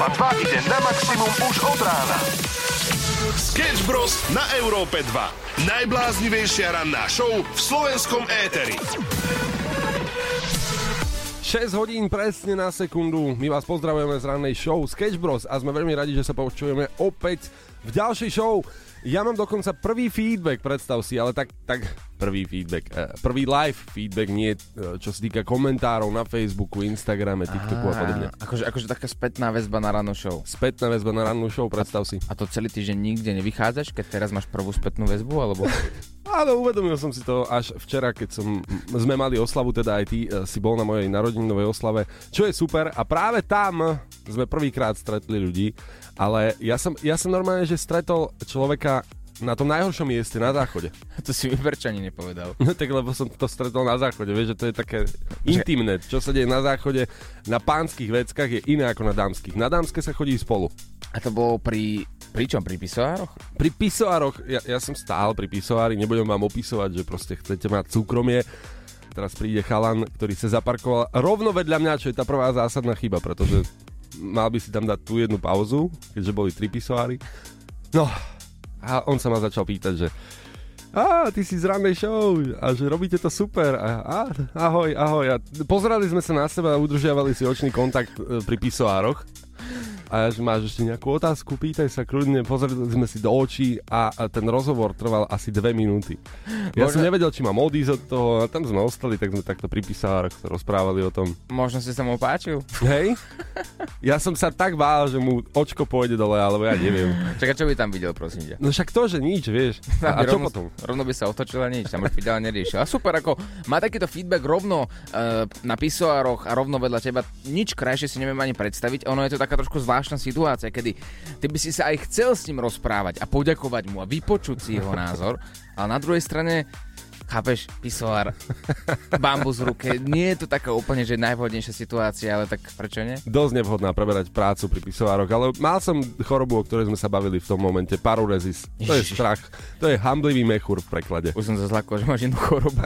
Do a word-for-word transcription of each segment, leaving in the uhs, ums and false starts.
Európa dva ide na maximum už od rána. Sketch Bros. Na Európe dva. Najbláznivejšia ranná show v slovenskom éteri. šesť hodín presne na sekundu. My vás pozdravujeme z rannej show Sketch Bros. A sme veľmi radi, že sa počujeme opäť v ďalšej show. Ja mám dokonca prvý feedback, predstav si, ale tak, tak prvý feedback, prvý live feedback, nie čo sa týka komentárov na Facebooku, Instagrame, TikToku a podobne. Akože, akože taká spätná väzba na rannú show. Spätná väzba na rannú show, predstav si. A to celý týždeň nikde nevychádzaš, keď teraz máš prvú spätnú väzbu, alebo... Áno, uvedomil som si to až včera, keď som, sme mali oslavu, teda aj ty si bol na mojej narodeninovej oslave, čo je super a práve tam sme prvýkrát stretli ľudí, ale ja som, ja som normálne, že stretol človeka na tom najhoršom mieste, na záchode. To si mi Brčani nepovedal. No tak, lebo som to stretol na záchode, vieš, že to je také intimné. Čo sa deje na záchode, na pánskych veckách je iné ako na dámskych. Na dámske sa chodí spolu. A to bolo pri... Pri čom? Pri pisoároch? Pri pisoároch. Ja, ja som stál pri pisoári, nebudem vám opisovať, že proste chcete mať súkromie. Teraz príde chalan, ktorý sa zaparkoval rovno vedľa mňa, čo je tá prvá zásadná chyba, pretože mal by si tam dať tú jednu pauzu, keďže boli tri pisoári. No... A on sa ma začal pýtať, že a ty si z rannej show a že robíte to super a, a ahoj, ahoj. A pozerali sme sa na seba a udržiavali si očný kontakt pri pisoároch. A že máš ešte nejakú otázku, pýtaj sa kľudne, pozerali sme si do očí a, a ten rozhovor trval asi dve minúty. Ja Možno... som nevedel, či mám odísť od toho a tam sme ostali, tak sme takto pri pisoároch rozprávali o tom. Možno si sa mu páčil. Hej? Ja som sa tak bál, že mu očko pôjde dole, alebo ja neviem. Čaká, čo by tam videl, prosím ťa? No však to, že nič, vieš. A, a čo rovno, potom? Rovno by sa otočil a nič, tam už vydala neriešil. A super, ako má takýto feedback rovno uh, na pisoároch a rovno vedľa teba, nič krajšie si neviem ani predstaviť. Ono je to taká trošku zvláštne. Vážna situácia, kedy ty by si sa aj chcel s ním rozprávať a poďakovať mu a vypočuť si jeho názor, ale na druhej strane, chápeš, pisoár, bambus v ruke, nie je to taká úplne, že najvhodnejšia situácia, ale tak prečo nie? Dosť nevhodná preberať prácu pri pisoároch, ale mal som chorobu, o ktorej sme sa bavili v tom momente, parurezis, to je strach, to je hamblivý mechúr v preklade. Už som sa zlakol, že máš inú chorobu.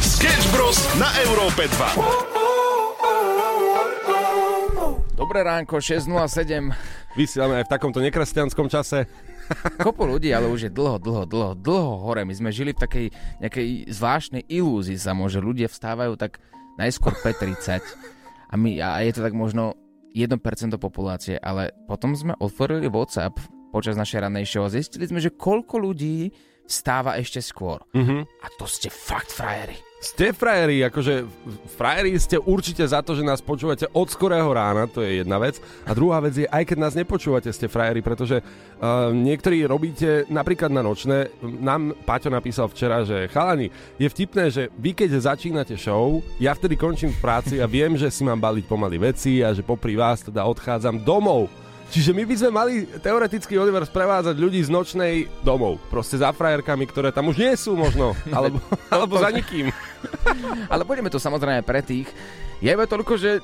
Sketch Bros. Na Európe dva. Dobré ránko, šesť nula sedem. Vysielame aj v takomto nekresťanskom čase. Kopu ľudí, ale už je dlho, dlho, dlho, dlho hore. My sme žili v takej nejakej zvláštnej ilúzii samo, že ľudia vstávajú tak najskôr päť tridsať. A, my, a je to tak možno jedno percento populácie, ale potom sme otvorili WhatsApp počas našej rannej show a zistili sme, že koľko ľudí vstáva ešte skôr. Mm-hmm. A to ste fakt frajeri. Ste frajeri, akože frajeri ste určite za to, že nás počúvate od skorého rána, to je jedna vec. A druhá vec je, aj keď nás nepočúvate, ste frajeri, pretože uh, niektorí robíte napríklad na nočné. Nám Paťo napísal včera, že chalani, je vtipné, že vy keď začínate show, ja vtedy končím v práci a viem, že si mám baliť pomaly veci a že popri vás teda odchádzam domov. Čiže my by sme mali teoreticky, Oliver, sprevádzať ľudí z nočnej domov. Proste za frajerkami, ktoré tam už nie sú možno. Alebo, alebo za nikým. Ale budeme to samozrejme pre tých. Ja iba toľko, že...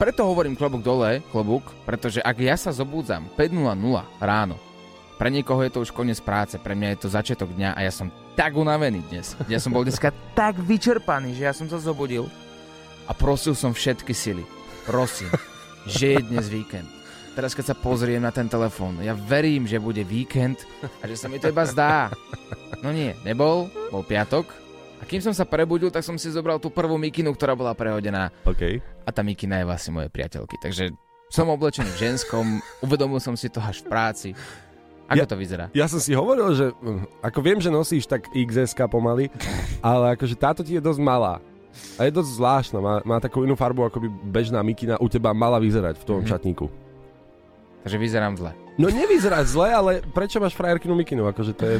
Preto hovorím klobúk dole, klobúk, pretože ak ja sa zobúdzam päť nula nula ráno, pre niekoho je to už koniec práce, pre mňa je to začiatok dňa a ja som tak unavený dnes. Ja som bol dneska tak vyčerpaný, že ja som sa zobudil a prosil som všetky sily. Prosím, že je dnes víkend. Teraz, keď sa pozriem na ten telefón, ja verím, že bude víkend a že sa mi to iba zdá. No nie, nebol, bol piatok. A kým som sa prebudil, tak som si zobral tú prvú mikinu, ktorá bola prehodená. Okay. A tá mikina je vlastne moje priateľky. Takže som oblečený v ženskom, uvedomil som si to až v práci. Ako ja, to vyzerá? Ja som si hovoril, že ako viem, že nosíš tak iks es ká pomaly, ale akože táto ti je dosť malá. A je dosť zvláštna, má, má takú inú farbu, ako by bežná mikina u teba mala vyzerať v tom mm-hmm. šatníku. Takže vyzerám zle. No nevyzerá zle, ale prečo máš frajerkinu mikinu? Akože to je...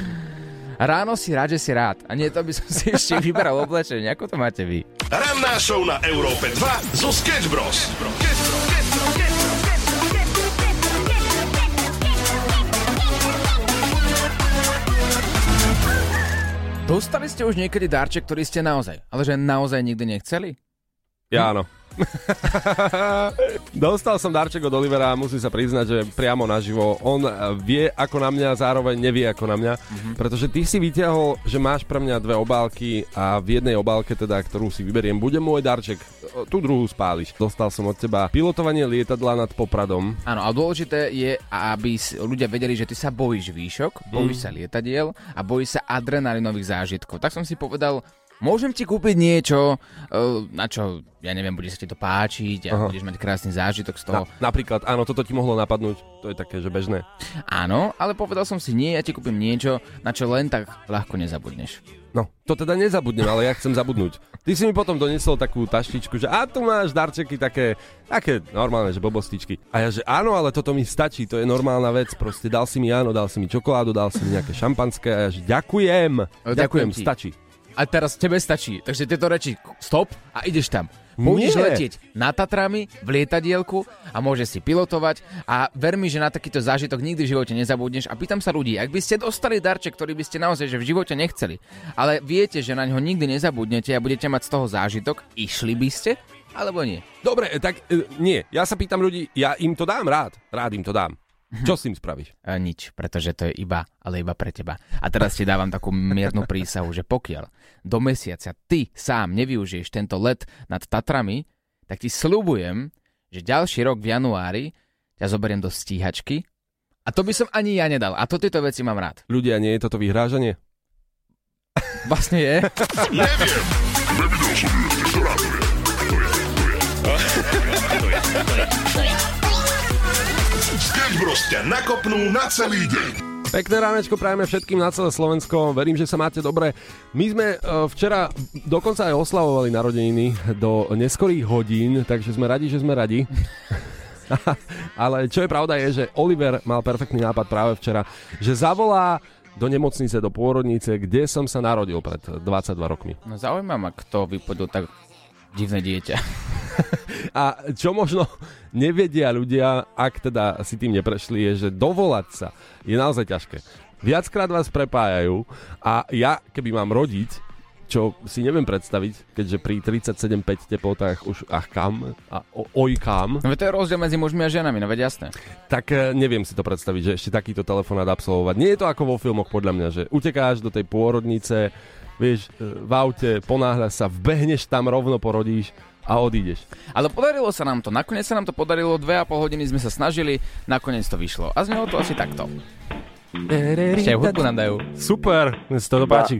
Ráno si rád, že si rád. A nie, to by som si ešte vyberal oblečenie. Ako to máte vy? Ranná show na Európe dva zo Sketch Bros. Dostali ste už niekedy darček, ktorý ste naozaj, ale že naozaj nikdy nechceli? Ja áno. Hm? Dostal som darček od Olivera a musím sa priznať, že priamo naživo. On vie ako na mňa, zároveň nevie ako na mňa, mm-hmm. pretože ty si vyťahol, že máš pre mňa dve obálky a v jednej obálke, teda, ktorú si vyberiem, bude môj darček. Tú druhú spáliš. Dostal som od teba pilotovanie lietadla nad Popradom. Áno, a dôležité je, aby ľudia vedeli, že ty sa bojíš výšok, bojíš mm. sa lietadiel a bojíš sa adrenalinových zážitkov. Tak som si povedal, môžem ti kúpiť niečo, na čo, ja neviem, bude sa ti to páčiť a Aha. budeš mať krásny zážitok z toho. Na, napríklad, áno, toto ti mohlo napadnúť, to je také, že bežné. Áno, ale povedal som si, nie, ja ti kúpim niečo, na čo len tak ľahko nezabudneš. No, to teda nezabudnem, ale ja chcem zabudnúť. Ty si mi potom doniesol takú taštičku, že a tu máš darčeky také, také normálne, že bobostičky. A ja, že áno, ale toto mi stačí, to je normálna vec, proste dal si mi áno, dal si mi čokoládu, dal si mi nejaké šampanské a ja, že ďakujem, ďakujem, ďakujem stačí. A teraz tebe stačí, takže tieto reči stop a ideš tam. Budeš letieť nad Tatrami v lietadielku a môžeš si pilotovať a ver mi, že na takýto zážitok nikdy v živote nezabudneš. A pýtam sa ľudí, ak by ste dostali darček, ktorý by ste naozaj že v živote nechceli, ale viete, že na ňo nikdy nezabudnete a budete mať z toho zážitok, išli by ste alebo nie? Dobre, tak e, nie. Ja sa pýtam ľudí, ja im to dám rád. Rád im to dám. Čo s tým spravíš? E, nič, pretože to je iba, ale iba pre teba. A teraz ti dávam takú miernu prísahu, že pokiaľ do mesiaca ty sám nevyužiješ tento let nad Tatrami, tak ti sľubujem, že ďalší rok v januári ťa zoberiem do stíhačky a to by som ani ja nedal. A to tieto veci mám rád. Ľudia, nie je toto vyhrážanie? Vlastne je. Neviem. Nevidel som ju. To rád je. To je. To je. To je. To je. Sketchbrostia nakopnú na celý deň. Pekné ránečko prajeme všetkým na celé Slovensko. Verím, že sa máte dobre. My sme včera dokonca aj oslavovali narodeniny do neskorých hodín, takže sme radi, že sme radi. Ale čo je pravda je, že Oliver mal perfektný nápad práve včera, že zavolá do nemocnice, do pôrodnice, kde som sa narodil pred dvadsaťdvoma rokmi. No zaujíma ma, kto vypadol tak divné dieťa. A čo možno nevedia ľudia, ak teda si tým neprešli, je, že dovolať sa je naozaj ťažké. Viackrát vás prepájajú a ja, keby mám rodiť, čo si neviem predstaviť, keďže pri tridsaťsedem päť teplotách už ach kam a o, oj kam. No to je rozdiel medzi mužmi a ženami, no veď jasné. Tak e, neviem si to predstaviť, že ešte takýto telefonát absolvovať. Nie je to ako vo filmoch podľa mňa, že utekáš do tej pôrodnice, vieš, v aute ponáhľaš sa, vbehneš tam, rovno porodíš a odídeš. Ale podarilo sa nám to. Nakoniec sa nám to podarilo. Dve a pol hodiny sme sa snažili. Nakoniec to vyšlo. A znelo to asi takto. Ešte aj hudbu nám dajú. Super. Mne sa to páči.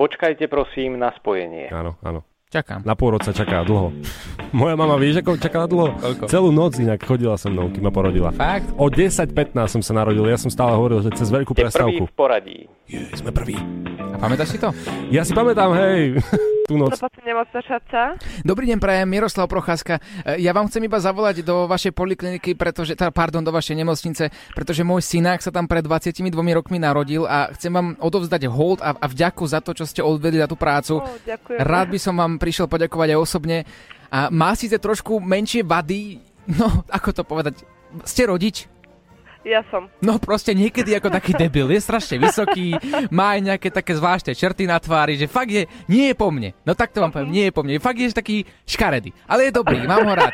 Počkajte prosím na spojenie. Áno, áno. Čakám. Na pôrod sa čaká dlho. Moja mama, vieš, ako čakala dlho? Koľko? Celú noc inak chodila so mnou, kým ma porodila. Fakt? O desať pätnásť som sa narodil. Ja som stále hovoril, že cez veľkú prestávku. Je prvý v poradí. Je, sme prví. A pamätáš si to? Ja si pamätám, hej. Tú noc. Dobrý deň, prajem, Miroslav Procházka. Ja vám chcem iba zavolať do vašej polikliniky, pretože, teda, pardon, do vašej nemocnice, pretože môj synák sa tam pred dvadsaťdva rokmi narodil a chcem vám odovzdať hold a, a vďaku za to, čo ste odvedli na tú prácu. Oh, rád by som vám prišiel poďakovať aj osobne. A má síce trošku menšie vady, no, ako to povedať, ste rodič? Ja som. No proste niekedy ako taký debil, je strašne vysoký, má aj nejaké také zvláštne črty na tvári, že fakt je, nie je po mne. No tak to vám poviem, nie je po mne. Fakt je taký škaredý, ale je dobrý, mám ho rád.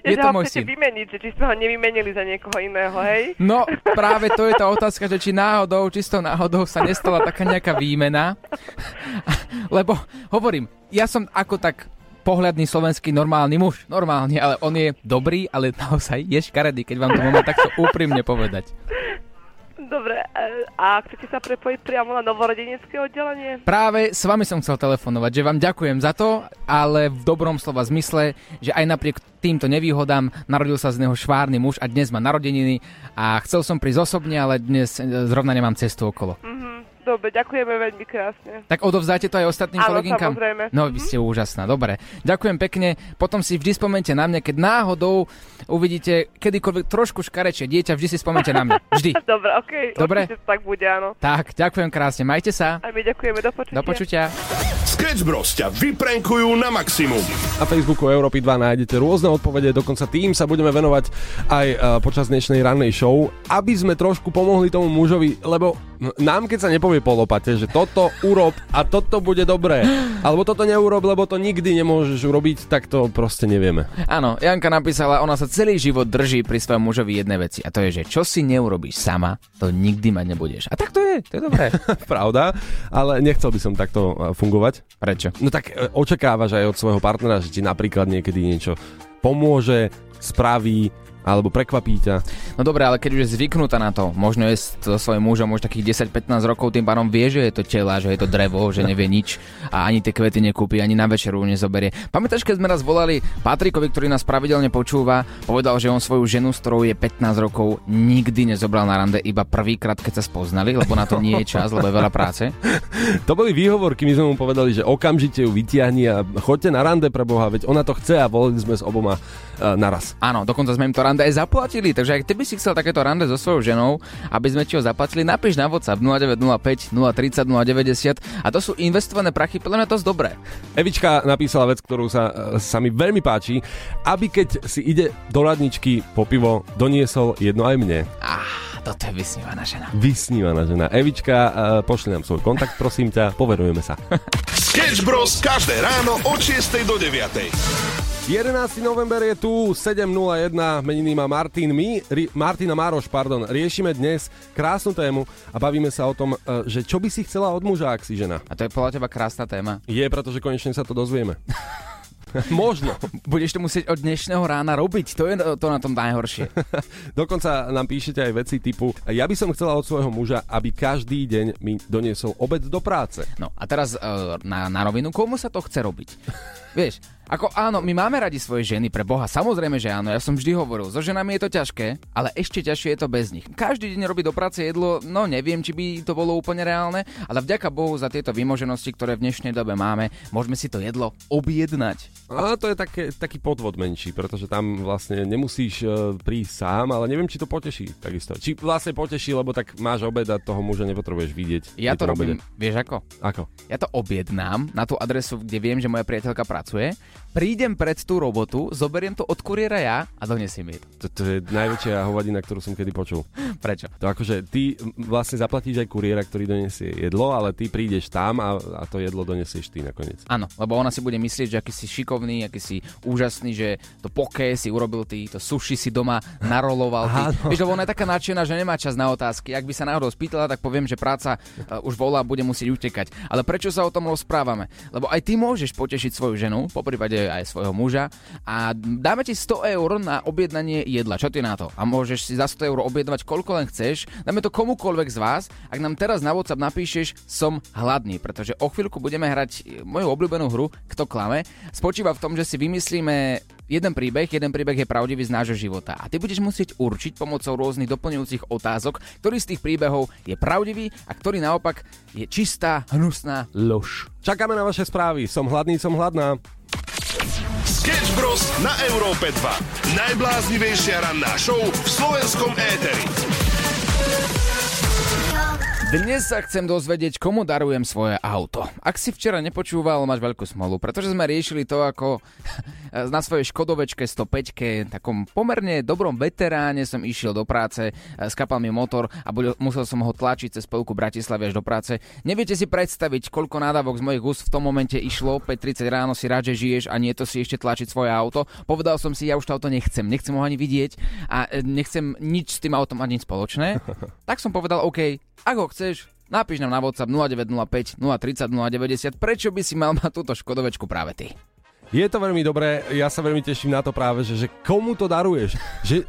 Je ja to môj syn. Ja ho chcete vymeniť, či sme ho nevymenili za niekoho iného, hej? No práve to je tá otázka, že či náhodou, čisto náhodou sa nestala taká nejaká výmena. Lebo hovorím, ja som ako tak pohľadný slovenský normálny muž. Normálne, ale on je dobrý, ale naozaj je škaredý, keď vám to môžem takto úprimne povedať. Dobre, a chcete sa prepojiť priamo na novorodenecké oddelenie? Práve s vami som chcel telefonovať, že vám ďakujem za to, ale v dobrom slova zmysle, že aj napriek týmto nevýhodám narodil sa z neho švárny muž a dnes má narodeniny a chcel som prísť osobne, ale dnes zrovna nemám cestu okolo. Mhm. Dobre, ďakujeme veľmi krásne. Tak odovzdáte to aj ostatným Áno, koleginkám? Samozrejme. No, vy ste úžasná, dobre. Ďakujem pekne, potom si vždy spomente na mňa, keď náhodou uvidíte kedykoľvek trošku škarečie dieťa, vždy si spomente na mňa, vždy. Dobre, okej, okay. Dobre? Určite tak bude, áno. Tak, ďakujem krásne, majte sa. A my ďakujeme, do počutia. Do počutia. Sketch Bros ťa vyprenkujú na maximum. a Facebooku Európy dva nájdete rôzne odpovede, dokonca tým sa budeme venovať aj počas dnešnej rannej show, aby sme trošku pomohli tomu mužovi, lebo nám keď sa nepovie po lopate, že toto urob a toto bude dobré, alebo toto neurob, lebo to nikdy nemôžeš urobiť, tak to proste nevieme. Áno, Janka napísala, ona sa celý život drží pri svojom mužovi jednej veci a to je, že čo si neurobíš sama, to nikdy mať nebudeš. A tak to je, to je dobré. Pravda, ale nechcel by som takto fungovať. Prečo? No tak očakávaš aj od svojho partnera, že ti napríklad niekedy niečo pomôže, spraví alebo prekvapí ťa. No dobre, ale keď už je zvyknutá na to, možno je so svojím mužom už takých desať pätnásť rokov, tým pádom vie, že je to tela, že je to drevo, že nevie nič a ani tie kvety nekúpi, ani na večeru nezoberie. Pamätáš, keď sme raz volali Patrikovi, ktorý nás pravidelne počúva, povedal, že on svoju ženu, s ktorou je pätnásť rokov, nikdy nezobral na rande, iba prvýkrát, keď sa spoznali, lebo na to nie je čas, lebo je veľa práce. To boli výhovorky, my sme mu povedali, že okamžite ju vytiahni a choďte na rande pre Boha, veď ona to chce a volali sme s oboma uh, naraz. Áno, dokonca sme im to rande aj zaplatili, takže ak ty by si chcel takéto rande so svojou ženou, aby sme ti ho zaplatili, napíš na WhatsApp nula deväť nula päť nula tri nula nula deväť nula a to sú investované prachy, podľa mňa to je dobré. Evička napísala vec, ktorú sa, sa mi veľmi páči, aby keď si ide do radničky po pivo, doniesol jedno aj mne. Ah. Toto je vysnívaná žena. Vysnívaná žena. Evička, uh, pošli nám svoj kontakt, prosím ťa, poverujeme sa. Sketch Bros. Každé ráno od šiestej do deviatej. jedenásteho november je tu, sedem nula jedna, meniny má Martin. My, ri, Martina Mároš, pardon, riešime dnes krásnu tému a bavíme sa o tom, uh, že čo by si chcela od muža, ak si žena. A to je podľa teba krásna téma. Je, pretože konečne sa to dozvieme. Možno. Budeš to musieť od dnešného rána robiť, to je to na tom najhoršie. Dokonca nám píšete aj veci typu, ja by som chcela od svojho muža, aby každý deň mi doniesol obed do práce. No a teraz na, na rovinu, komu sa to chce robiť? Vieš, ako áno, my máme radi svoje ženy, pre Boha, samozrejme, že áno, ja som vždy hovoril, so ženami je to ťažké, ale ešte ťažšie je to bez nich. Každý deň robí do práce jedlo, no neviem, či by to bolo úplne reálne, ale vďaka Bohu za tieto vymoženosti, ktoré v dnešnej dobe máme, môžeme si to jedlo objednať. A to je také, taký podvod menší, pretože tam vlastne nemusíš prísť sám, ale neviem, či to poteší takisto. Či vlastne poteší, lebo tak máš obed a toho muža nepotrebuješ vidieť. Ja to robím, obede. Vieš ako? Ako? Ja to objednám na tú adresu, kde viem, že moja priateľka pracuje. Prídem pred tú robotu, zoberiem to od kuriéra ja a donesiem jej. To je najväčšia hovadina, ktorú som kedy počul. Prečo? To akože ty vlastne zaplatíš aj kuriéra, ktorý donesie jedlo, ale ty prídeš tam a, a to jedlo donesieš ty nakoniec. Áno, lebo ona si bude myslieť, že aký si šikovný, aký si úžasný, že to poké si urobil ty, to sushi si doma naroloval ty. Áno. Vieš, lebo ona je taká nadšená, že nemá čas na otázky. Ak by sa náhodou spýtala, tak poviem, že práca uh, už volá, bude musieť utekať. Ale prečo sa o tom rozprávame? Lebo aj ty môžeš potešiť svoju ženu, poprípade aj svojho muža, a dáme ti sto eur na objednanie jedla. Čo ty na to? A môžeš si za sto eur objednávať koľko len chceš. Dáme to komukoľvek z vás. Ak nám teraz na WhatsApp napíšeš som hladný, pretože o chvíľku budeme hrať moju obľúbenú hru Kto klame. Spočíva v tom, že si vymyslíme jeden príbeh, jeden príbeh je pravdivý z nášho života. A ty budeš musieť určiť pomocou rôznych doplňujúcich otázok, ktorý z tých príbehov je pravdivý a ktorý naopak je čistá, hnusná lož. Čakáme na vaše správy. Som hladný, som hladná. Sketch Bros. Na Európe dva. Najbláznivejšia ranná show v slovenskom éteri. Dnes sa chcem dozvedieť, komu darujem svoje auto. Ak si včera nepočúval, máš veľkú smolu, pretože sme riešili to, ako na svojej Škodovečke sto päť, takom pomerne dobrom veteráne, som išiel do práce, skapal mi motor a musel som ho tlačiť cez polku Bratislavy až do práce. Neviete si predstaviť, koľko nádavok z mojich úst v tom momente išlo. päť tridsať ráno si rád, že žiješ a nie to si ešte tlačiť svoje auto. Povedal som si, ja už to auto nechcem, nechcem ho ani vidieť a nechcem nič s tým autom ani spoločné. Tak som povedal, OK, ako chceš, napíš nám na WhatsApp nula deväť nula päť nula tri nula nula deväť nula, prečo by si mal mať túto Škodovečku práve ty. Je to veľmi dobré, ja sa veľmi teším na to práve, že, že komu to daruješ. Že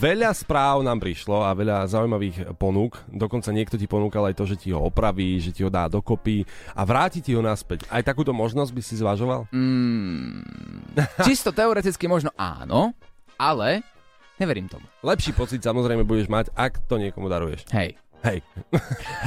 veľa správ nám prišlo a veľa zaujímavých ponúk, dokonca niekto ti ponúkal aj to, že ti ho opraví, že ti ho dá dokopy a vráti ti ho naspäť. Aj takúto možnosť by si zvažoval? Mm, čisto teoreticky možno áno, ale neverím tomu. Lepší pocit samozrejme budeš mať, ak to niekomu daruješ. Hej. Hej,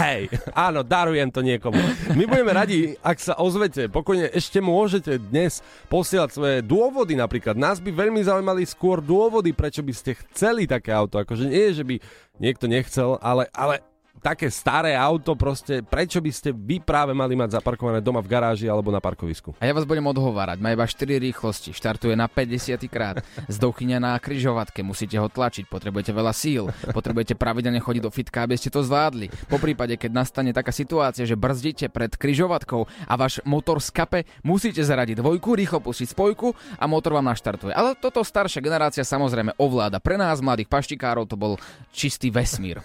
hej, áno, darujem to niekomu. My budeme radi, ak sa ozvete, pokojne ešte môžete dnes posielať svoje dôvody napríklad. Nás by veľmi zaujímali skôr dôvody, prečo by ste chceli také auto. Akože nie, že by niekto nechcel, ale, ale také staré auto, proste prečo by ste vy práve mali mať zaparkované doma v garáži alebo na parkovisku? A ja vás budem odhovárať, má iba štyri rýchlosti, štartuje na päťdesiat krát, zdochýňa na križovatke, musíte ho tlačiť, potrebujete veľa síl, potrebujete pravidelne chodiť do fitka, aby ste to zvládli. Po prípade, keď nastane taká situácia, že brzdíte pred križovatkou a váš motor skape, musíte zaradiť dvojku, rýchlo pustiť spojku a motor vám naštartuje. Ale toto staršia generácia samozrejme ovláda. Pre nás mladých paštikárov to bol čistý vesmír.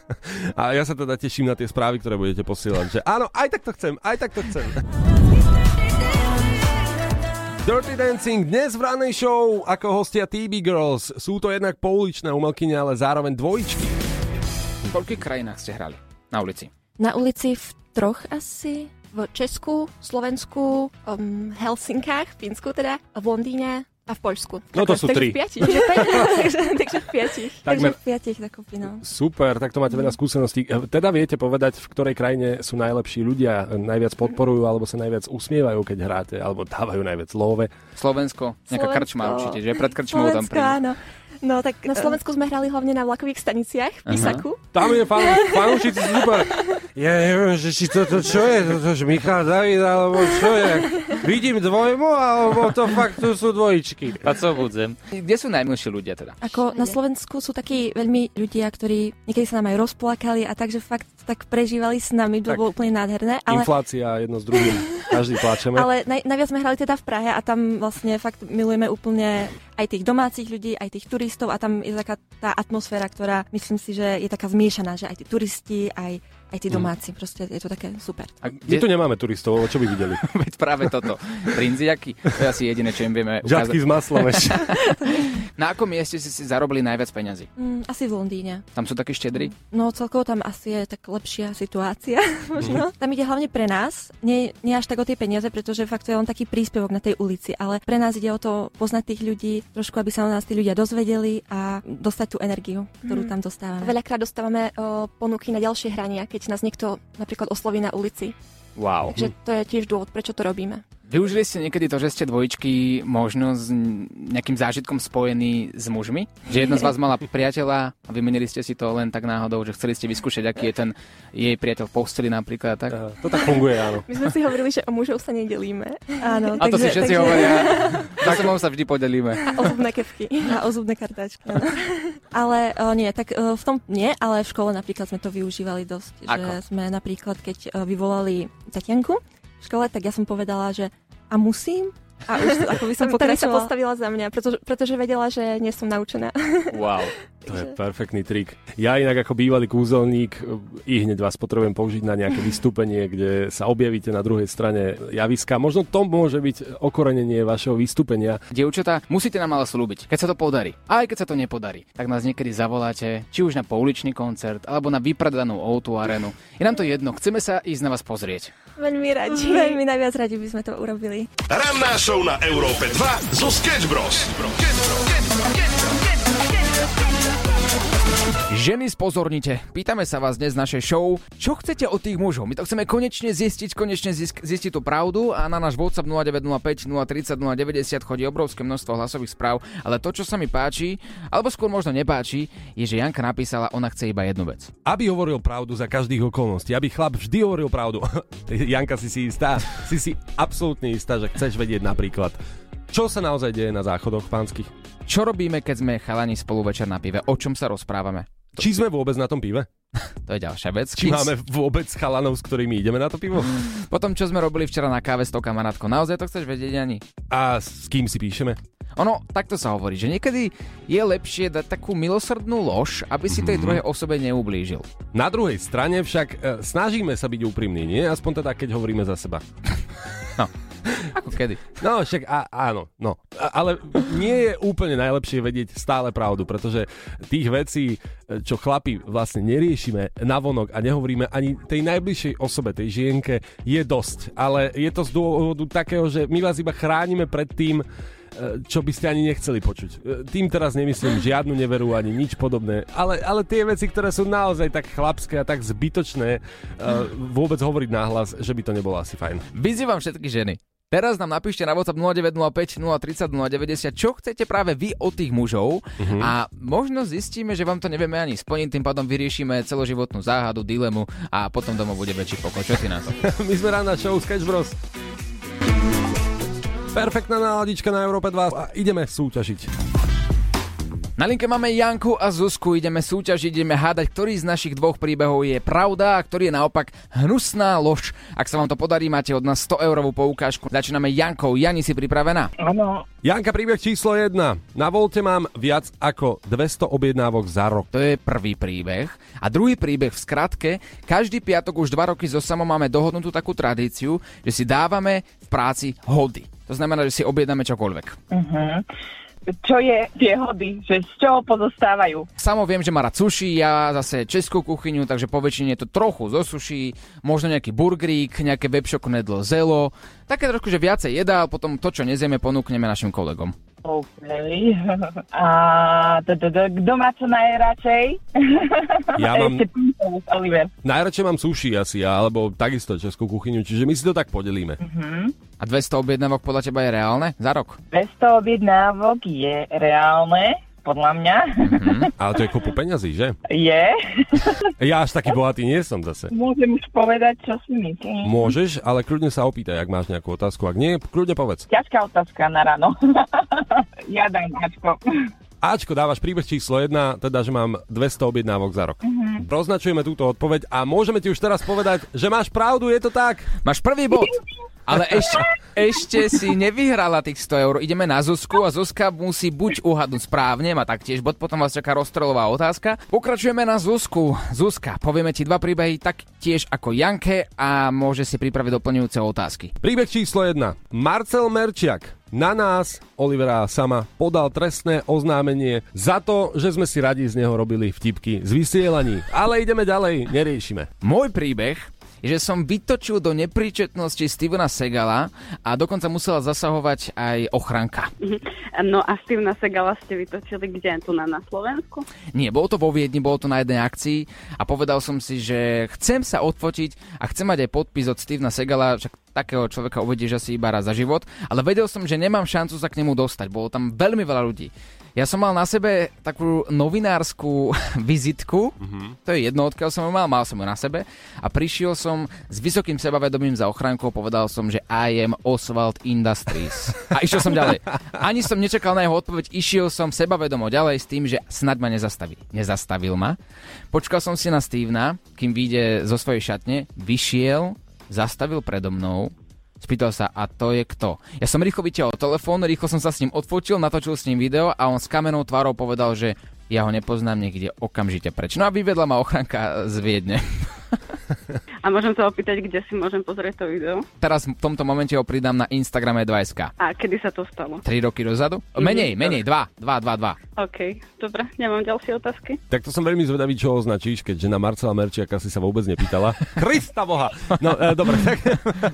A ja sa teda teším na tie správy, ktoré budete posielať, že áno, aj tak to chcem, aj tak to chcem. Dirty Dancing dnes v ranej show ako hostia té bé Girls. Sú to jednak pouličné umelkyne, ale zároveň dvojičky. V koľkých krajinách ste hrali na ulici? Na ulici v troch asi. V Česku, Slovensku, um, Helsinkách, Fínsku teda, v Londýne a v Poľsku. No to tak, sú takže tri. V piatich, takže, takže, takže v piatich. Takže v piatich tak opinám. Super, tak to máte veľa skúseností. Teda viete povedať, v ktorej krajine sú najlepší ľudia, najviac podporujú alebo sa najviac usmievajú, keď hráte, alebo dávajú najviac love? Slovensko, nejaká krčma určite, že? Pred krčmou tam prídu. Áno. No tak na Slovensku sme hrali hlavne na vlakových staniciach v Písaku. Aha. Tam je fanúšici super. Ja neviem, že či toto čo je, toto že Michal David, alebo čo je. Vidím dvojmu, alebo to fakt tu sú dvojičky. A co budem? Kde sú najmilší ľudia teda? Ako na Slovensku sú takí veľmi ľudia, ktorí niekedy sa nám aj rozplakali a takže fakt tak prežívali s nami, to bolo úplne nádherné. Ale... Inflácia jedno s druhým, každý pláčeme. Ale naj, najviac sme hrali teda v Prahe a tam vlastne fakt milujeme úplne aj tých domácich ľudí, aj tých turistov a tam je taká tá atmosféra, ktorá myslím si, že je taká zmiešaná, že aj tí turisti, aj, aj tí domáci, mm. proste je to také super. A kde... My tu nemáme turistov, čo by videli? Veď práve toto. Prinziaky, to je asi jediné, čo im vieme ukázať. Žadky s maslom ešte. Na akom mieste si si zarobili najviac peňazí? Mm, asi v Londýne. Tam sú takí štedri? No celkovo tam asi je tak lepšia situácia. Možno. Mm. Tam ide hlavne pre nás, nie, nie až tak o tie peniaze, pretože fakt to je len taký príspevok na tej ulici, ale pre nás ide o to poznať tých ľudí, trošku, aby sa o nás tí ľudia dozvedeli a dostať tú energiu, ktorú mm. tam dostávame. Veľakrát dostávame o, ponuky na ďalšie hrania, keď nás niekto napríklad osloví na ulici. Wow. Takže to je tiež dôvod, prečo to robíme. Využili ste niekedy to, že ste dvojičky možno s nejakým zážitkom spojený s mužmi? Že jedna z vás mala priateľa a vymenili ste si to len tak náhodou, že chceli ste vyskúšať, aký je ten jej priateľ v posteli napríklad. Tak? Uh, to tak funguje, áno. My sme si hovorili, že o mužov sa nedelíme. Áno, a takže, to si všetci takže... hovoria. Tak som sa vždy podelíme. A o zubné kefky a o zubné kartáčky. No. Ale o, nie, tak o, v tom nie, ale v škole napríklad sme to využívali dosť. Ako? Že sme napríklad, keď o, vyvolali Tatianku v škole, tak ja som povedala, že a musím. A už ako by som pokračovala. Tá sa postavila za mňa, pretože, pretože vedela, že nie som naučená. Wow, to je perfektný trik. Ja inak ako bývalý kúzelník i hneď vás potrebujem použiť na nejaké vystúpenie, kde sa objavíte na druhej strane javiska. Možno to môže byť okorenenie vašeho vystúpenia. Dievčatá, musíte nám ale slúbiť, keď sa to podarí. Aj keď sa to nepodarí, tak nás niekedy zavoláte, či už na pouličný koncert, alebo na vypredanú ó dva arénu. Je nám to jedno, chceme sa ísť na vás pozrieť. Veľmi radi, veľmi najviac radi by sme to urobili. Ranná show na Európe dva zo Sketch Bros. Ženy, spozornite. Pýtame sa vás dnes v našej show, čo chcete od tých mužov. My to chceme konečne zistiť, konečne zisk, zistiť tú pravdu a na náš WhatsApp nula deväť nula päť, nula tri nula, nula deväť nula chodí obrovské množstvo hlasových správ, ale to, čo sa mi páči, alebo skôr možno nepáči, je, že Janka napísala, ona chce iba jednu vec. Aby hovoril pravdu za každých okolností, aby chlap vždy hovoril pravdu. Janka, si si istá, si si absolútne istá, že chceš vedieť napríklad, čo sa naozaj deje na záchodoch pánskych? Čo robíme, keď sme chalani spolu večer na pive? O čom sa rozprávame? To Či sme vôbec na tom pive? To je ďalšia vec. Či máme vôbec chalanov, s ktorými ideme na to pivo? Potom, čo sme robili včera na káve s tou kamarátkou. Naozaj to chceš vedieť, Jani? A s kým si píšeme? Ono, takto sa hovorí, že niekedy je lepšie dať takú milosrdnú lož, aby si tej druhej osobe neublížil. Na druhej strane však snažíme sa byť úprimní, nie? Aspoň teda, keď hovoríme za seba. No. Ako kedy? No, však á, áno, no. Ale nie je úplne najlepšie vedieť stále pravdu, pretože tých vecí, čo chlapi vlastne neriešime navonok a nehovoríme ani tej najbližšej osobe, tej žienke, je dosť. Ale je to z dôvodu takého, že my vás iba chránime pred tým, čo by ste ani nechceli počuť. Tým teraz nemyslím žiadnu neveru ani nič podobné, ale, ale tie veci, ktoré sú naozaj tak chlapské a tak zbytočné, vôbec hovoriť nahlas, že by to nebolo asi fajn. Vyzývam všetky ženy. Teraz nám napíšte na WhatsApp nula deväť nula päť nula tridsať nula deväťdesiat, čo chcete práve vy od tých mužov, uh-huh. a možno zistíme, že vám to nevieme ani splniť, tým pádom vyriešime celoživotnú záhadu, dilemu a potom domov bude väčší pokoj. Čo si na to? My sme rána show Sketch Bros. Perfektná náladička na Európe dva a ideme súťažiť. Na linke máme Janku a Zuzku, ideme súťažiť, ideme hádať, ktorý z našich dvoch príbehov je pravda a ktorý je naopak hnusná lož. Ak sa vám to podarí, máte od nás sto eurovú poukážku. Začíname Jankou. Jani, si pripravená? Áno. Janka, príbeh číslo jeden. Na Volte mám viac ako dvesto objednávok za rok. To je prvý príbeh. A druhý príbeh v skratke. Každý piatok už dva roky so Samom máme dohodnutú takú tradíciu, že si dávame v práci hody. To znamená, že si objednáme čokoľvek. Uh-huh. Čo je tie hody, že z čoho pozostávajú? Samo viem, že má rád sushi, ja zase českú kuchyňu, takže po väčšine je to trochu zo sushi, možno nejaký burgerík, nejaké webshop knedlo zelo, také trošku, že viacej jedál, potom to, čo nezieme, ponúkneme našim kolegom. OK. A kto má čo najradšej? Ja mám... Najradšej mám sushi asi, alebo takisto českú kuchyňu, čiže my si to tak podelíme. A dvesto objednávok podľa teba je reálne za rok? dvesto objednávok je reálne, podľa mňa. Mm-hmm. Ale to je kopu peňazí, že? Je. Ja až taký bohatý nie som zase. Môžem už povedať, čo si myslím. Môžeš, ale kľudne sa opýtaj, ak máš nejakú otázku. Ak nie, kľudne povedz. Ťažká otázka na ráno. Ja dám Ačko. Ačko, dávaš príbeh číslo jeden, teda, že mám dvesto objednávok za rok. Mm-hmm. Označujeme túto odpoveď a môžeme ti už teraz povedať, že máš pravdu, je to tak? Máš prvý bod. Ale ešte, ešte si nevyhrala tých sto eur. Ideme na Zuzku a Zuzka musí buď uhadnúť správne, má taktiež bod, potom vás čaká rozstreľová otázka. Pokračujeme na Zuzku. Zuzka, povieme ti dva príbehy tak tiež ako Janke a môže si pripraviť doplňujúce otázky. Príbeh číslo jeden. Marcel Merčiak na nás, Olivera a Sama, podal trestné oznámenie za to, že sme si radi z neho robili vtipky z vysielaní. Ale ideme ďalej, neriešime. Môj príbeh, že som vytočil do nepríčetnosti Stevena Segala a dokonca musela zasahovať aj ochranka. No a Stevena Segala ste vytočili kde? Tu na, na Slovensku? Nie, bolo to vo Viedni, bolo to na jednej akcii a povedal som si, že chcem sa odfotiť a chcem mať aj podpis od Stevena Segala, však takého človeka uvidíš asi iba raz za život, ale vedel som, že nemám šancu sa k nemu dostať, bolo tam veľmi veľa ľudí. Ja som mal na sebe takú novinárskú vizitku, mm-hmm. to je jedno, odkiaľ som ju mal, mal som ju na sebe a prišiel som s vysokým sebavedomím za ochránkou, povedal som, že I am Oswald Industries. A išiel som ďalej. Ani som nečakal na jeho odpoveď, išiel som sebavedomo ďalej s tým, že snaď ma nezastaví. Nezastavil ma. Počkal som si na Stevena, kým vyjde zo svojej šatne, vyšiel, zastavil predo mnou. Spýtal sa, a to je kto? Ja som rýchlo vytiahol telefón, rýchlo som sa s ním odfotil, natočil s ním video a on s kamenou tvárou povedal, že ja ho nepoznám, niekde okamžite preč. No a vyvedla ma ochranka z Viedne. A môžem sa opýtať, kde si môžem pozrieť to video? Teraz v tomto momente ho pridám na Instagrame dva bodka es ká. A kedy sa to stalo? tri roky dozadu? Menej, menej, dva, dva, dva, dva. OK, dobre, nemám ďalšie otázky. Tak to som veľmi zvedavý, čo označíš, keďže na Marcela Merčiaka si sa vôbec nepýtala. Krista boha! No, e, dobre, tak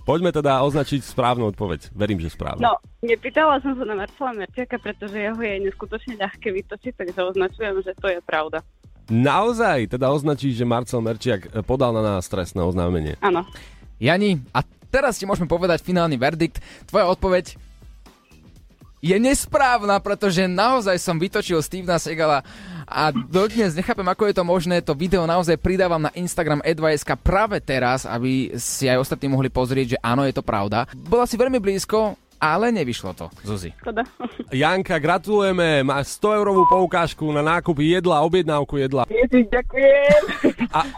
poďme teda označiť správnu odpoveď. Verím, že správnu. No, nepýtala som sa na Marcela Merčiaka, pretože jeho je neskutočne ľahké vytočiť, takže označujem, že to je pravda. Naozaj, teda označíš, že Marcel Merčiak podal na nás trestné oznámenie. Áno. Jani, a teraz ti môžeme povedať finálny verdikt. Tvoja odpoveď je nesprávna, pretože naozaj som vytočil Stevena Segala a dodnes nechápem, ako je to možné. To video naozaj pridávam na Instagram e dva bodka es ká práve teraz, aby si aj ostatní mohli pozrieť, že áno, je to pravda. Bola si veľmi blízko, ale nevyšlo to, Zuzi. Škoda. Janka, gratulujeme. Máš sto eurovú poukážku na nákup jedla, objednávku jedla. Ježiš, ďakujem. A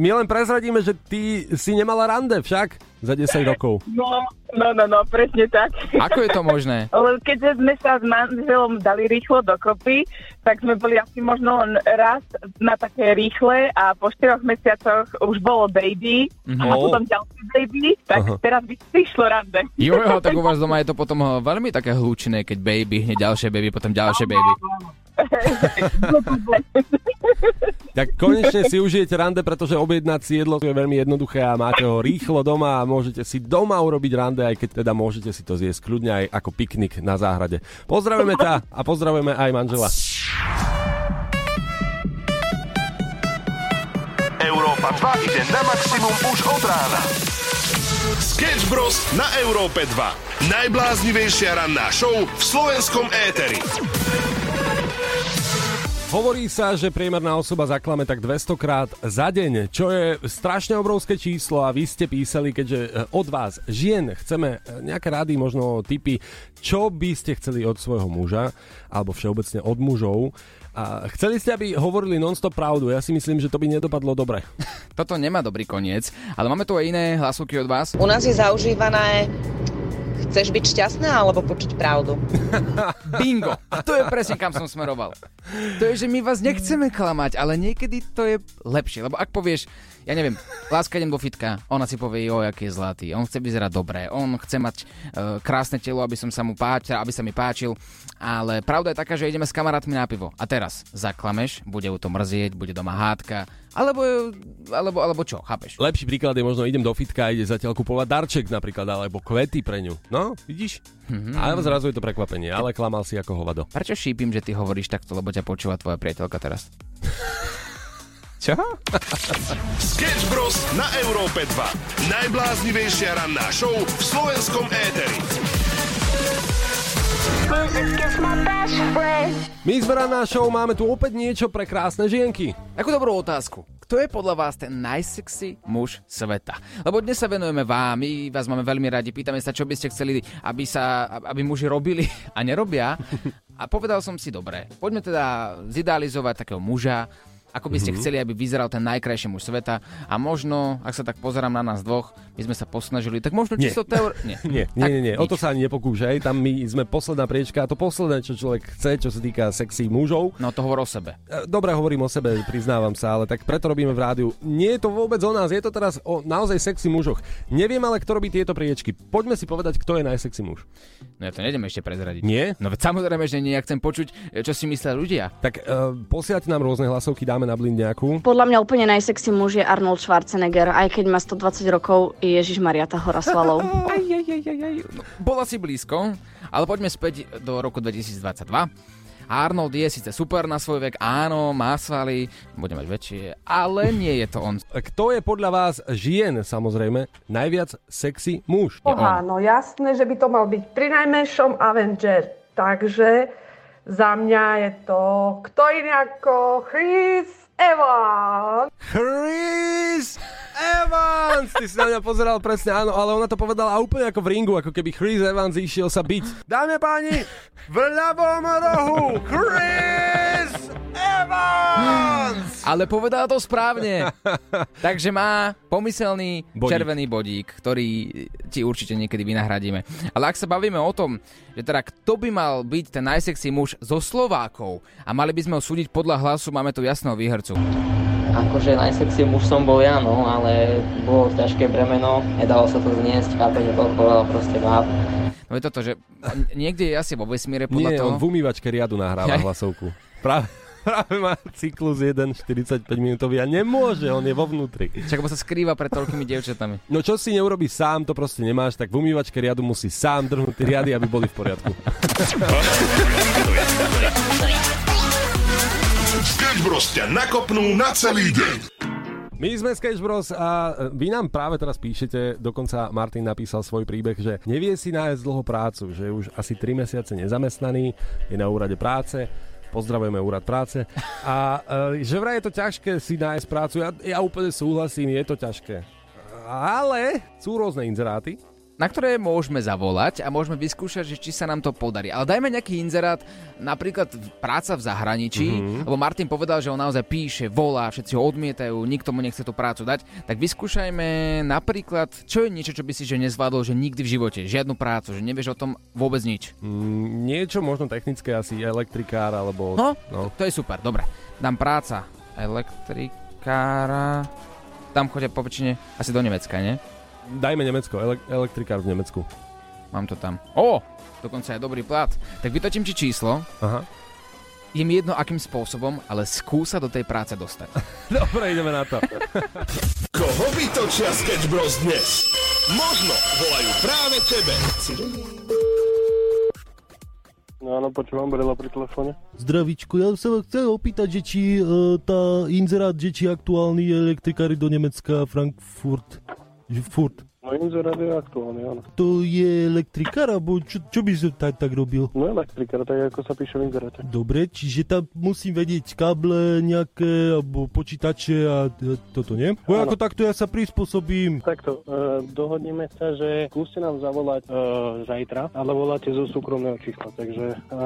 my len prezradíme, že ty si nemala rande však za desať rokov. No, no, no, no, presne tak. Ako je to možné? Keďže sme sa s manželom dali rýchlo dokopy, tak sme boli asi možno len raz na také rýchle a po štyroch mesiacoch už bolo baby, no. A potom ďalší baby, tak aha, teraz by prišlo rande. Jojo, tak u vás doma je to potom veľmi také hlučné, keď baby, hneď ďalšie baby, potom ďalšie baby. Tak konečne si užijete rande, pretože objednať si jedlo je veľmi jednoduché a máte ho rýchlo doma a môžete si doma urobiť rande, aj keď teda môžete si to zjesť kľudne aj ako piknik na záhrade. Pozdravujeme ťa a pozdravujeme aj manžela. Európa dva ide na maximum už od rána. Sketch Bros. Na Európe dva. Najbláznivejšia ranná show v slovenskom éteri. Hovorí sa, že priemerná osoba zaklame tak dvestokrát za deň, čo je strašne obrovské číslo a vy ste písali, keďže od vás, žien, chceme nejaké rady, možno tipy, čo by ste chceli od svojho muža, alebo všeobecne od mužov. A chceli ste, aby hovorili non-stop pravdu. Ja si myslím, že to by nedopadlo dobre. Toto nemá dobrý koniec, ale máme tu aj iné hlasovky od vás. U nás je zaužívané... Chceš byť šťastná alebo počuť pravdu? Bingo! To je presne, kam som smeroval. To je, že my vás nechceme klamať, ale niekedy to je lepšie. Lebo ak povieš, ja neviem, láska, idem do fitka, ona si povie, jo, aký je zlatý, on chce vyzerať dobre, on chce mať uh, krásne telo, aby som sa mu páčil, aby sa mi páčil. Ale pravda je taká, že ideme s kamarátmi na pivo. A teraz zaklameš, bude ju to mrzieť, bude doma hádka. Alebo, alebo, alebo čo, chápeš? Lepší príklad je možno, idem do fitka a ide zatiaľ kupovať darček napríklad, alebo kvety pre ňu. No, vidíš? Mm-hmm. A zrazu je to prekvapenie, ale klamal si ako hovado. Prečo šípim, že ty hovoríš takto, lebo ťa počúva tvoja priateľka teraz? Čo? Sketch Bros. Na Európe dva. Najbláznivejšia ranná show v slovenskom éteri. My sme ranná show, máme tu opäť niečo pre krásne žienky. Takú dobrú otázku. Kto je podľa vás ten najsexy muž sveta? Lebo dnes sa venujeme vám, my vás máme veľmi radi, pýtame sa, čo by ste chceli, aby sa, aby muži robili a nerobia. A povedal som si, dobre, poďme teda zidealizovať takého muža, ako by ste mm-hmm. chceli, aby vyzeral ten najkrajší muž sveta. A možno, ak sa tak pozerám na nás dvoch, my sme sa posnažili, tak možno čisto teóriou... Nie, nie, nie, nie, nie. O to sa ani nepokúšaj. Tam my sme posledná priečka a to posledné, čo človek chce, čo sa týka sexy mužov. No to hovor o sebe. Dobre, hovorím o sebe, priznávam sa, ale tak preto robíme v rádiu. Nie je to vôbec o nás, je to teraz o naozaj sexy mužoch. Neviem ale, kto robí tieto priečky. Poďme si povedať, kto je najsexy muž. No ja to nejdem ešte prezradiť. Nie? No samozrejme, že nie, ja chcem počuť, čo si myslia ľudia. Tak uh, posielajte nám rôzne hlasovky, dáme na blindiaku. Podľa mňa úplne najsexy muž je Arnold Schwarzenegger, aj keď má stodvadsať rokov, ježišmaria, tá hora svalov. Aj, aj, aj, aj, aj. No, bola si blízko, ale poďme späť do roku dvetisícdvadsaťdva. Arnold je síce super na svoj vek, áno, má svaly, bude mať väčšie, ale nie je to on. Kto je podľa vás žien, samozrejme, najviac sexy muž? Oha, no jasné, že by to mal byť pri najmenšom Avenger, takže... Za mňa je to kto iný ako Chris Evans. Chris Evans! Ty si na mňa pozeral presne, áno, ale ona to povedala úplne ako v ringu, ako keby Chris Evans išiel sa byť. Dámy a páni, v ľavom rohu Chris Evans! Ale povedala to správne. Takže má pomyselný bodík. Červený bodík, ktorý ti určite niekedy vynahradíme. Ale ak sa bavíme o tom, že teda kto by mal byť ten najsexy muž zo Slovákov a mali by sme ho súdiť podľa hlasu, máme tu jasného výhercu. Akože najsexy muž som bol ja, no, ale bolo ťažké bremeno, nedalo sa to zniesť, chápete, to odpovedal proste báb. No je toto, že niekde je asi vo vesmíre podľa Nie, toho... Nie, on v umývačke riadu nahráva hlasovku. Práve. Práve má cyklus jeden štyridsaťpäť minútový a nemôže, on je vo vnútri. Čak, bo sa skrýva pred toľkými dievčatami. No čo si neurobí sám, to proste nemáš, tak v umývačke riadu musí sám drhnúť tie riady, aby boli v poriadku. Sketch Bros ťa nakopnú na celý deň. My sme Sketch Bros a vy nám práve teraz píšete, dokonca Martin napísal svoj príbeh, že nevie si nájsť dlho prácu, že je už asi tri mesiace nezamestnaný, je na úrade práce, pozdravujeme úrad práce a e, že vraj je to ťažké si nájsť prácu, ja, ja úplne súhlasím, je to ťažké, ale sú rôzne inzeráty, na ktoré môžeme zavolať a môžeme vyskúšať, že či sa nám to podarí. Ale dajme nejaký inzerát, napríklad práca v zahraničí, mm-hmm. lebo Martin povedal, že on naozaj píše, volá, všetci ho odmietajú, nikto mu nechce tú prácu dať. Tak vyskúšajme napríklad, čo je niečo, čo by si že nezvládol, že nikdy v živote, žiadnu prácu, že nevieš o tom vôbec nič. Mm, niečo možno technické, asi elektrikár alebo... No, no. To, to je super, dobre. Dám práca elektrikára, tam chodia po väčšine asi do Nemecka, nie? Dajme Nemecko, ele- elektrikár v Nemecku. Mám to tam. Ó, dokonca je dobrý plat. Tak vytočím ti číslo. Aha. Je mi jedno, akým spôsobom, ale skúsa do tej práce dostať. Dobre, ideme na to. Koho vytočia Sketch Bros dnes? Možno volajú práve tebe. No áno, počúvam, Brela pri telefóne. Zdravíčku, ja sa chcem opýtať, že či uh, tá inzerát, že či aktuálny je elektrikári do Nemecka a Frankfurt. Furt. No inzo radioaktuálny, áno. To je elektrikár, alebo čo, čo by si tak, tak robil? No elektrikár, tak ako sa píše v inzeráte. Dobre, čiže tam musím vedieť káble nejaké, alebo počítače a toto, nie? No ako takto ja sa prispôsobím. Takto, e, dohodneme sa, že skúste nám zavolať e, zajtra, ale voláte zo súkromného čísla, takže e,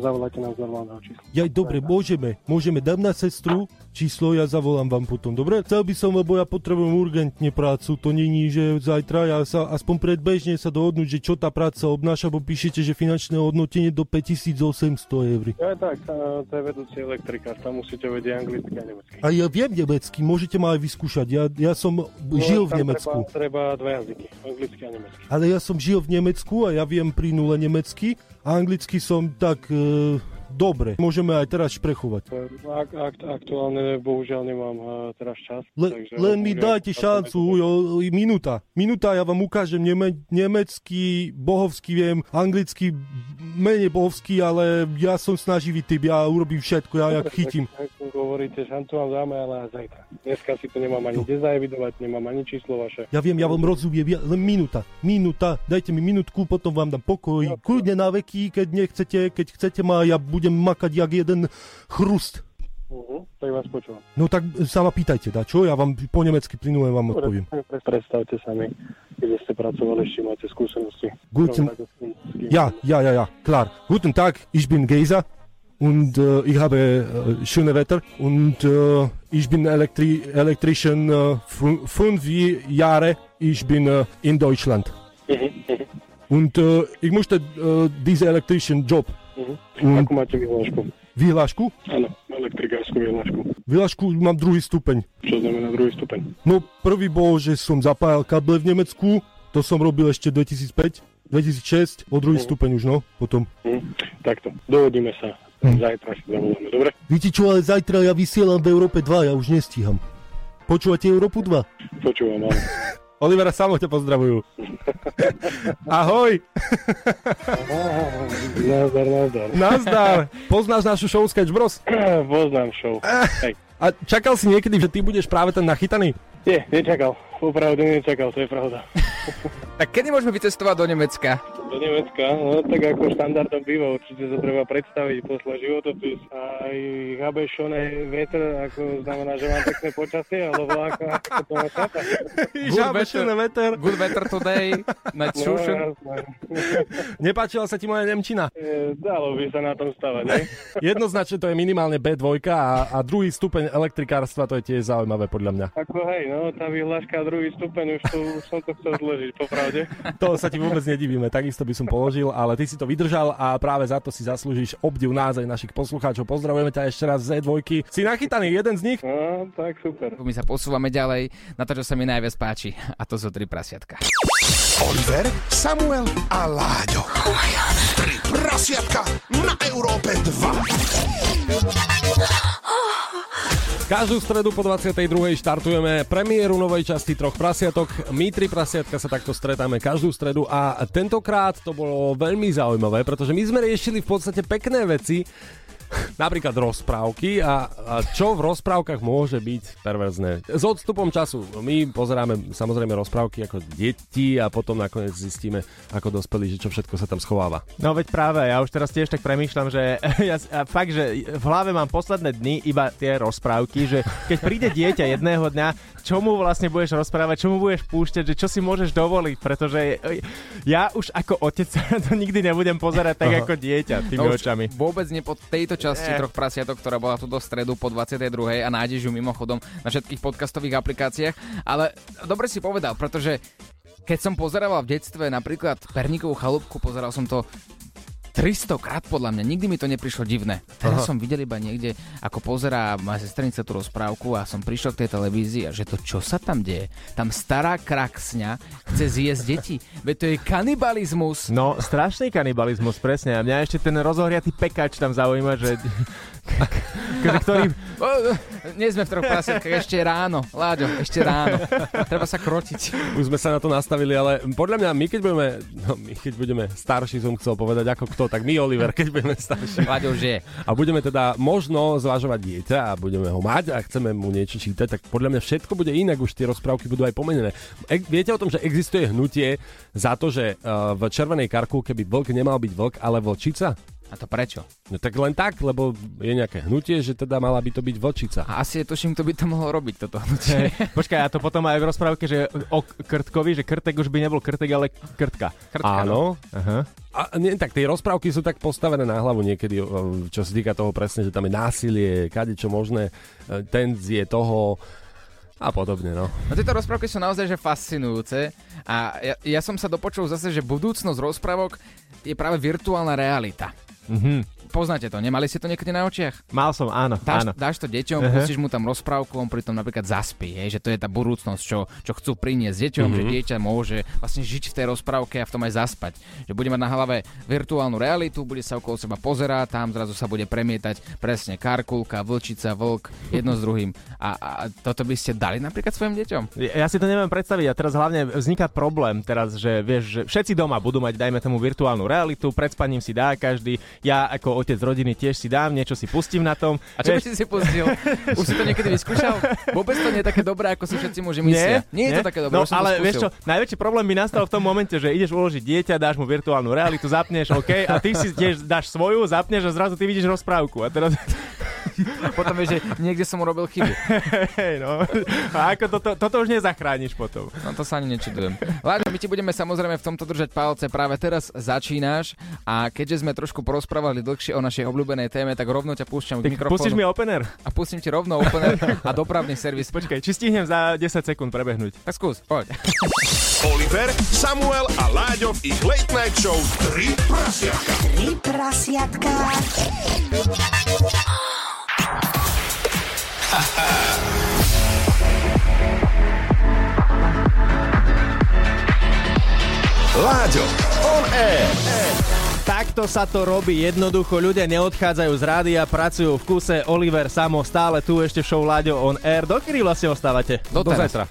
zavoláte nám z normálneho čísla. Jaj, dobre, môžeme, môžeme, dám na sestru číslo, ja zavolám vám potom, dobre? Chcel by som, lebo ja potrebujem urgentne prácu, to není, že zajtra ja sa aspoň predbežne sa dohodnúť, že čo tá práca obnáša, bo píšete, že finančné hodnotenie do päťtisícosemsto eur. Ja tak, to je vedúci elektrikár, tam musíte vedieť anglicky a nemecky. A ja viem nemecky, môžete ma aj vyskúšať, ja, ja som no, žil v Nemecku. Treba, treba dva jazyky, anglicky a nemecky. Ale ja som žil v Nemecku a ja viem pri nule nemecky a anglicky som tak... E... Dobre, môžeme aj teraz šprechovať. Ak, ak, aktuálne bohužiaľ nemám teraz čas. Le, takže len mi dajte šancu, jo, minúta. Minúta, ja vám ukážem neme, nemecký, bohovský viem, anglicky, menej bohovský, ale ja som snaživý typ, ja urobím všetko, ja jak chytím. Hovoríte, šancu vám dáme, ale zajtra. Dneska si to nemám ani kde zaevidovať, nemám ani číslo vaše. Ja viem, ja vám rozumiem, ja, len minúta, minúta, dajte mi minútku, potom vám dám pokoj. No, kľudne na veky, keď nechcete, keď chcete ma, ja budem budem makať jak jeden chrust. Uh-huh, tak vás počúvam. No tak sa ma pýtajte, da čo? Ja vám po nemecky plynujem, vám odpoviem. Predstavte sa mi, kde ste pracovali, ešte máte skúsenosti. Guten... Ja, ja, ja, ja, klar. Guten Tag, ich bin Geiser und uh, ich habe uh, schöne Wetter und uh, ich bin elektri- elektrischen uh, fün- fünf Jahre, ich bin uh, in Deutschland. Uh-huh. Und uh, ich möchte uh, diesen elektrischen Job. Uh-huh. Ako máte vyhlášku? Vyhlášku? Áno, elektrikárskú vyhlášku. Vyhlášku mám druhý stupeň. Čo znamená druhý stupeň? No prvý bol, že som zapájal káble v Nemecku, to som robil ešte dvetisícpäť, dvetisícšesť, o druhý uh-huh. stupeň už no, potom. Uh-huh. Takto, dohodíme sa, uh-huh. zajtra si zavoláme, dobre? Víte čo, ale zajtra ja vysielam v Európe dva, ja už nestíham. Počúvate Európu dva? Počúvam, áno. Olivera, samo ťa pozdravujú. Ahoj. Nazdar, nazdar. Nazdar. Poznáš našu show Sketch Bros? Poznám show. Hej. A čakal si niekedy, že ty budeš práve ten nachytaný? Nie, nečakal. Opravdu nečakal, to je pravda. Tak kedy môžeme vycestovať do Nemecka? Do Nemecka? No tak ako štandardom býva, určite sa treba predstaviť, poslať životopis. Aj habešone veter, ako znamená, že mám pekné počasie, alebo ako, ako to má chápať. Habešone veter. Good weather today. Mať šušen. No, nepáčila sa ti moja nemčina? E, dalo by sa na tom stavať, ne? Jednoznačne to je minimálne bé dva a, a druhý stupeň elektrikárstva, to je tiež zaujímavé podľa mňa. Ako hej, no tá vyhláška druhý stupeň, už, to, už som to chcel zložiť, popravde. To sa ti vôbec nedivíme, takisto by som položil, ale ty si to vydržal a práve za to si zaslúžiš obdiv nás aj našich poslucháčov. Pozdravujeme ťa ešte raz z dvojky. Si nachytaný jeden z nich? No, tak super. My sa posúvame ďalej na to, čo sa mi najviac páči, a to sú tri prasiatka. Oliver, Samuel a Láďo. Tri prasiatka na Európe dva. Každú stredu po dvadsiatej druhej štartujeme premiéru novej časti Troch prasiatok. My tri prasiatka sa takto stretáme každú stredu a tentokrát to bolo veľmi zaujímavé, pretože my sme riešili v podstate pekné veci, napríklad rozprávky a, a čo v rozprávkach môže byť perverzné. S odstupom času my pozeráme samozrejme rozprávky ako deti a potom nakoniec zistíme ako dospelí, že čo všetko sa tam schováva. No veď práve, ja už teraz tiež tak premýšľam, že ja fakt, že v hlave mám posledné dny iba tie rozprávky, že keď príde dieťa jedného dňa, čo mu vlastne budeš rozprávať, čo mu budeš púšťať, že čo si môžeš dovoliť, pretože ja už ako otec to nikdy nebudem pozerať tak Aha. ako dieťa tými no očami. Vôbec nie po tejto časti Troch prasiatok, ktorá bola tu do stredu po dvadsiatej druhej a nájdeš ju mimochodom na všetkých podcastových aplikáciách, ale dobre si povedal, pretože keď som pozeraval v detstve napríklad Perníkovú chalúbku, pozeral som to tristokrát podľa mňa, nikdy mi to neprišlo divné. Teraz Aha. som videl iba niekde, ako pozerá moja sestrnica tú rozprávku a som prišiel k tej televízii a že to čo sa tam deje? Tam stará kraksňa chce zjesť deti. Veď to je kanibalizmus. No, strašný kanibalizmus, presne. A mňa ešte ten rozohriatý pekáč tam zaujíma, že... Ktorý... Nie sme v Troch prasiatkách, ešte ráno. Láďo, ešte ráno. Treba sa krotiť. Už sme sa na to nastavili, ale podľa mňa my keď budeme, no, my keď budeme starší, som chcel povedať, ako kto, tak my, Oliver, keď budeme starší. A budeme teda možno zvažovať dieťa a budeme ho mať a chceme mu niečo čítať, tak podľa mňa všetko bude inak, už tie rozprávky budú aj pomenené. E- viete o tom, že existuje hnutie za to, že uh, v Červenej karku, keby vlk nemal byť vlk, ale vlčica? A to prečo? No tak len tak, lebo je nejaké hnutie, že teda mala by to byť vlčica. A asi je tuším, kto by to mohol robiť, toto hnutie. Hey, počkaj, a to potom aj v rozprávke, že o Krtkovi, že Krtek už by nebol Krtek, ale Krtka. Krtka áno. No. Aha. A nie, tak tie rozprávky sú tak postavené na hlavu niekedy, čo sa týka toho presne, že tam je násilie, kadečo možné, tenzie toho a podobne, no. No tieto rozprávky sú naozaj že fascinujúce a ja, ja som sa dopočul zase, že budúcnosť rozprávok je práve virtuálna realita. Mhm. Poznáte to, nemali ste to niekedy na očiach? Mal som, áno, dáš, áno. Dáš to deťom, uh-huh. Pustíš mu tam rozprávku, on pritom napríklad zaspí, hej, že to je tá budúcnosť, čo, čo chcú priniesť deťom, uh-huh. Že dieťa môže vlastne žiť v tej rozprávke a v tom aj zaspať. Že bude mať na hlave virtuálnu realitu, bude sa okolo seba pozerať, tam zrazu sa bude premietať presne karkulka, vlčica, vlk, jedno s druhým. A, a toto by ste dali napríklad svojim deťom? Ja, ja si to neviem predstaviť a teraz hlavne vzniká problém teraz, že vieš, že všetci doma budú mať, dajme tomu, virtuálnu realitu, pred spaním si dá každý. Ja ako otec rodiny tiež si dám, niečo si pustím na tom. A čo by si si pustil? Už si to niekedy vyskúšal? Vôbec to nie je také dobré, ako si všetci môže myslia. Nie, nie je nie? To také dobré, no, už som ale to vieš čo, najväčší problém by nastal v tom momente, že ideš uložiť dieťa, dáš mu virtuálnu realitu, zapneš, OK, a ty si tiež dáš svoju, zapneš a zrazu ty vidíš rozprávku. A teraz... potom vieš, že niekde som urobil chybu. Hej, no. A ako toto, toto už nezachrániš potom. No to sa ani nečudujem. Láďo, my ti budeme samozrejme v tomto držať palce. Práve teraz začínaš a keďže sme trošku porozprávali dlhšie o našej obľúbenej téme, tak rovno ťa púšťam k mikrofónu. Pustíš mi opener? A pustím ti rovno opener a dopravný servis. Počkaj, či stihnem za desať sekúnd prebehnúť? Tak skús, poď. Oliver, Samuel a Láďo v ich Late Night Show Tri prasiatka. Tri prasiatka. Láďo, on air. Takto sa to robí jednoducho. Ľudia neodchádzajú z rádia, pracujú v kuse. Oliver Samo stále tu ešte v show Láďo on air. Dokedy vlastne ostávate? Do, Do zajtra.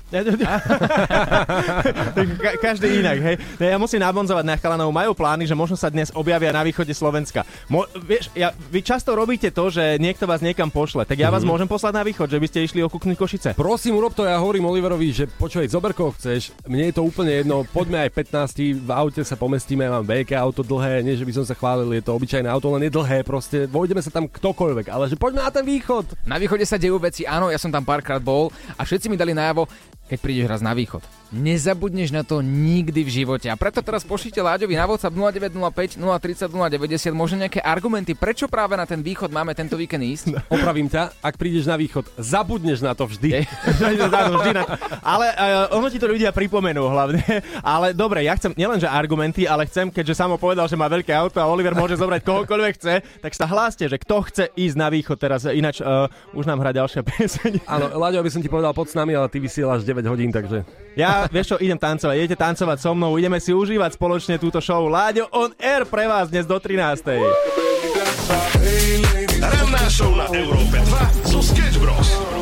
Ka- každý inak, hej. Ja musím nabonzovať na chalanov. Majú plány, že možno sa dnes objavia na východe Slovenska. Mo- vieš, ja, vy často robíte to, že niekto vás niekam pošle. Tak ja vás mm-hmm. môžem poslať na východ, že by ste išli okúknuť Košice. Prosím, urob to. Ja hovorím Oliverovi, že počuj, zober koho chceš. Mne je to úplne jedno. Poďme aj pätnásť, v aute sa pomestíme, mám veľké auto dlhé, nie že by som sa chválil, je to obyčajné auto, len je dlhé, proste vojdeme sa tam ktokoľvek, ale že poďme na ten východ. Na východe sa dejú veci, áno, ja som tam párkrát bol a všetci mi dali najavo, keď prídeš raz na východ, nezabudneš na to nikdy v živote. A preto teraz pošlite Láďovi na WhatsApp nula deväť nula päť nula tri nula nula deväťdesiat možno nejaké argumenty, prečo práve na ten východ máme tento víkend ísť. No. Opravím ťa, ak prídeš na východ, zabudneš na to vždy. vždy na to. Ale uh, ono ti to ľudia pripomenú hlavne. Ale dobre, ja chcem nielenže argumenty, ale chcem, keďže Samo povedal, že má veľké auto a Oliver môže zobrať kohokoľvek chce, tak sa hláste, že kto chce ísť na východ teraz. Ináč uh, už nám hrá ďalšia pieseň. Áno, Láďo, aby som ti povedal pod s nami, ale ty vysielaš deväť hodín, takže ja, vieš čo, idem tancovať, idete tancovať so mnou, ideme si užívať spoločne túto show Láďo on air pre vás dnes do trinástej. Ranná show na Európe dva zo Sketch Bros.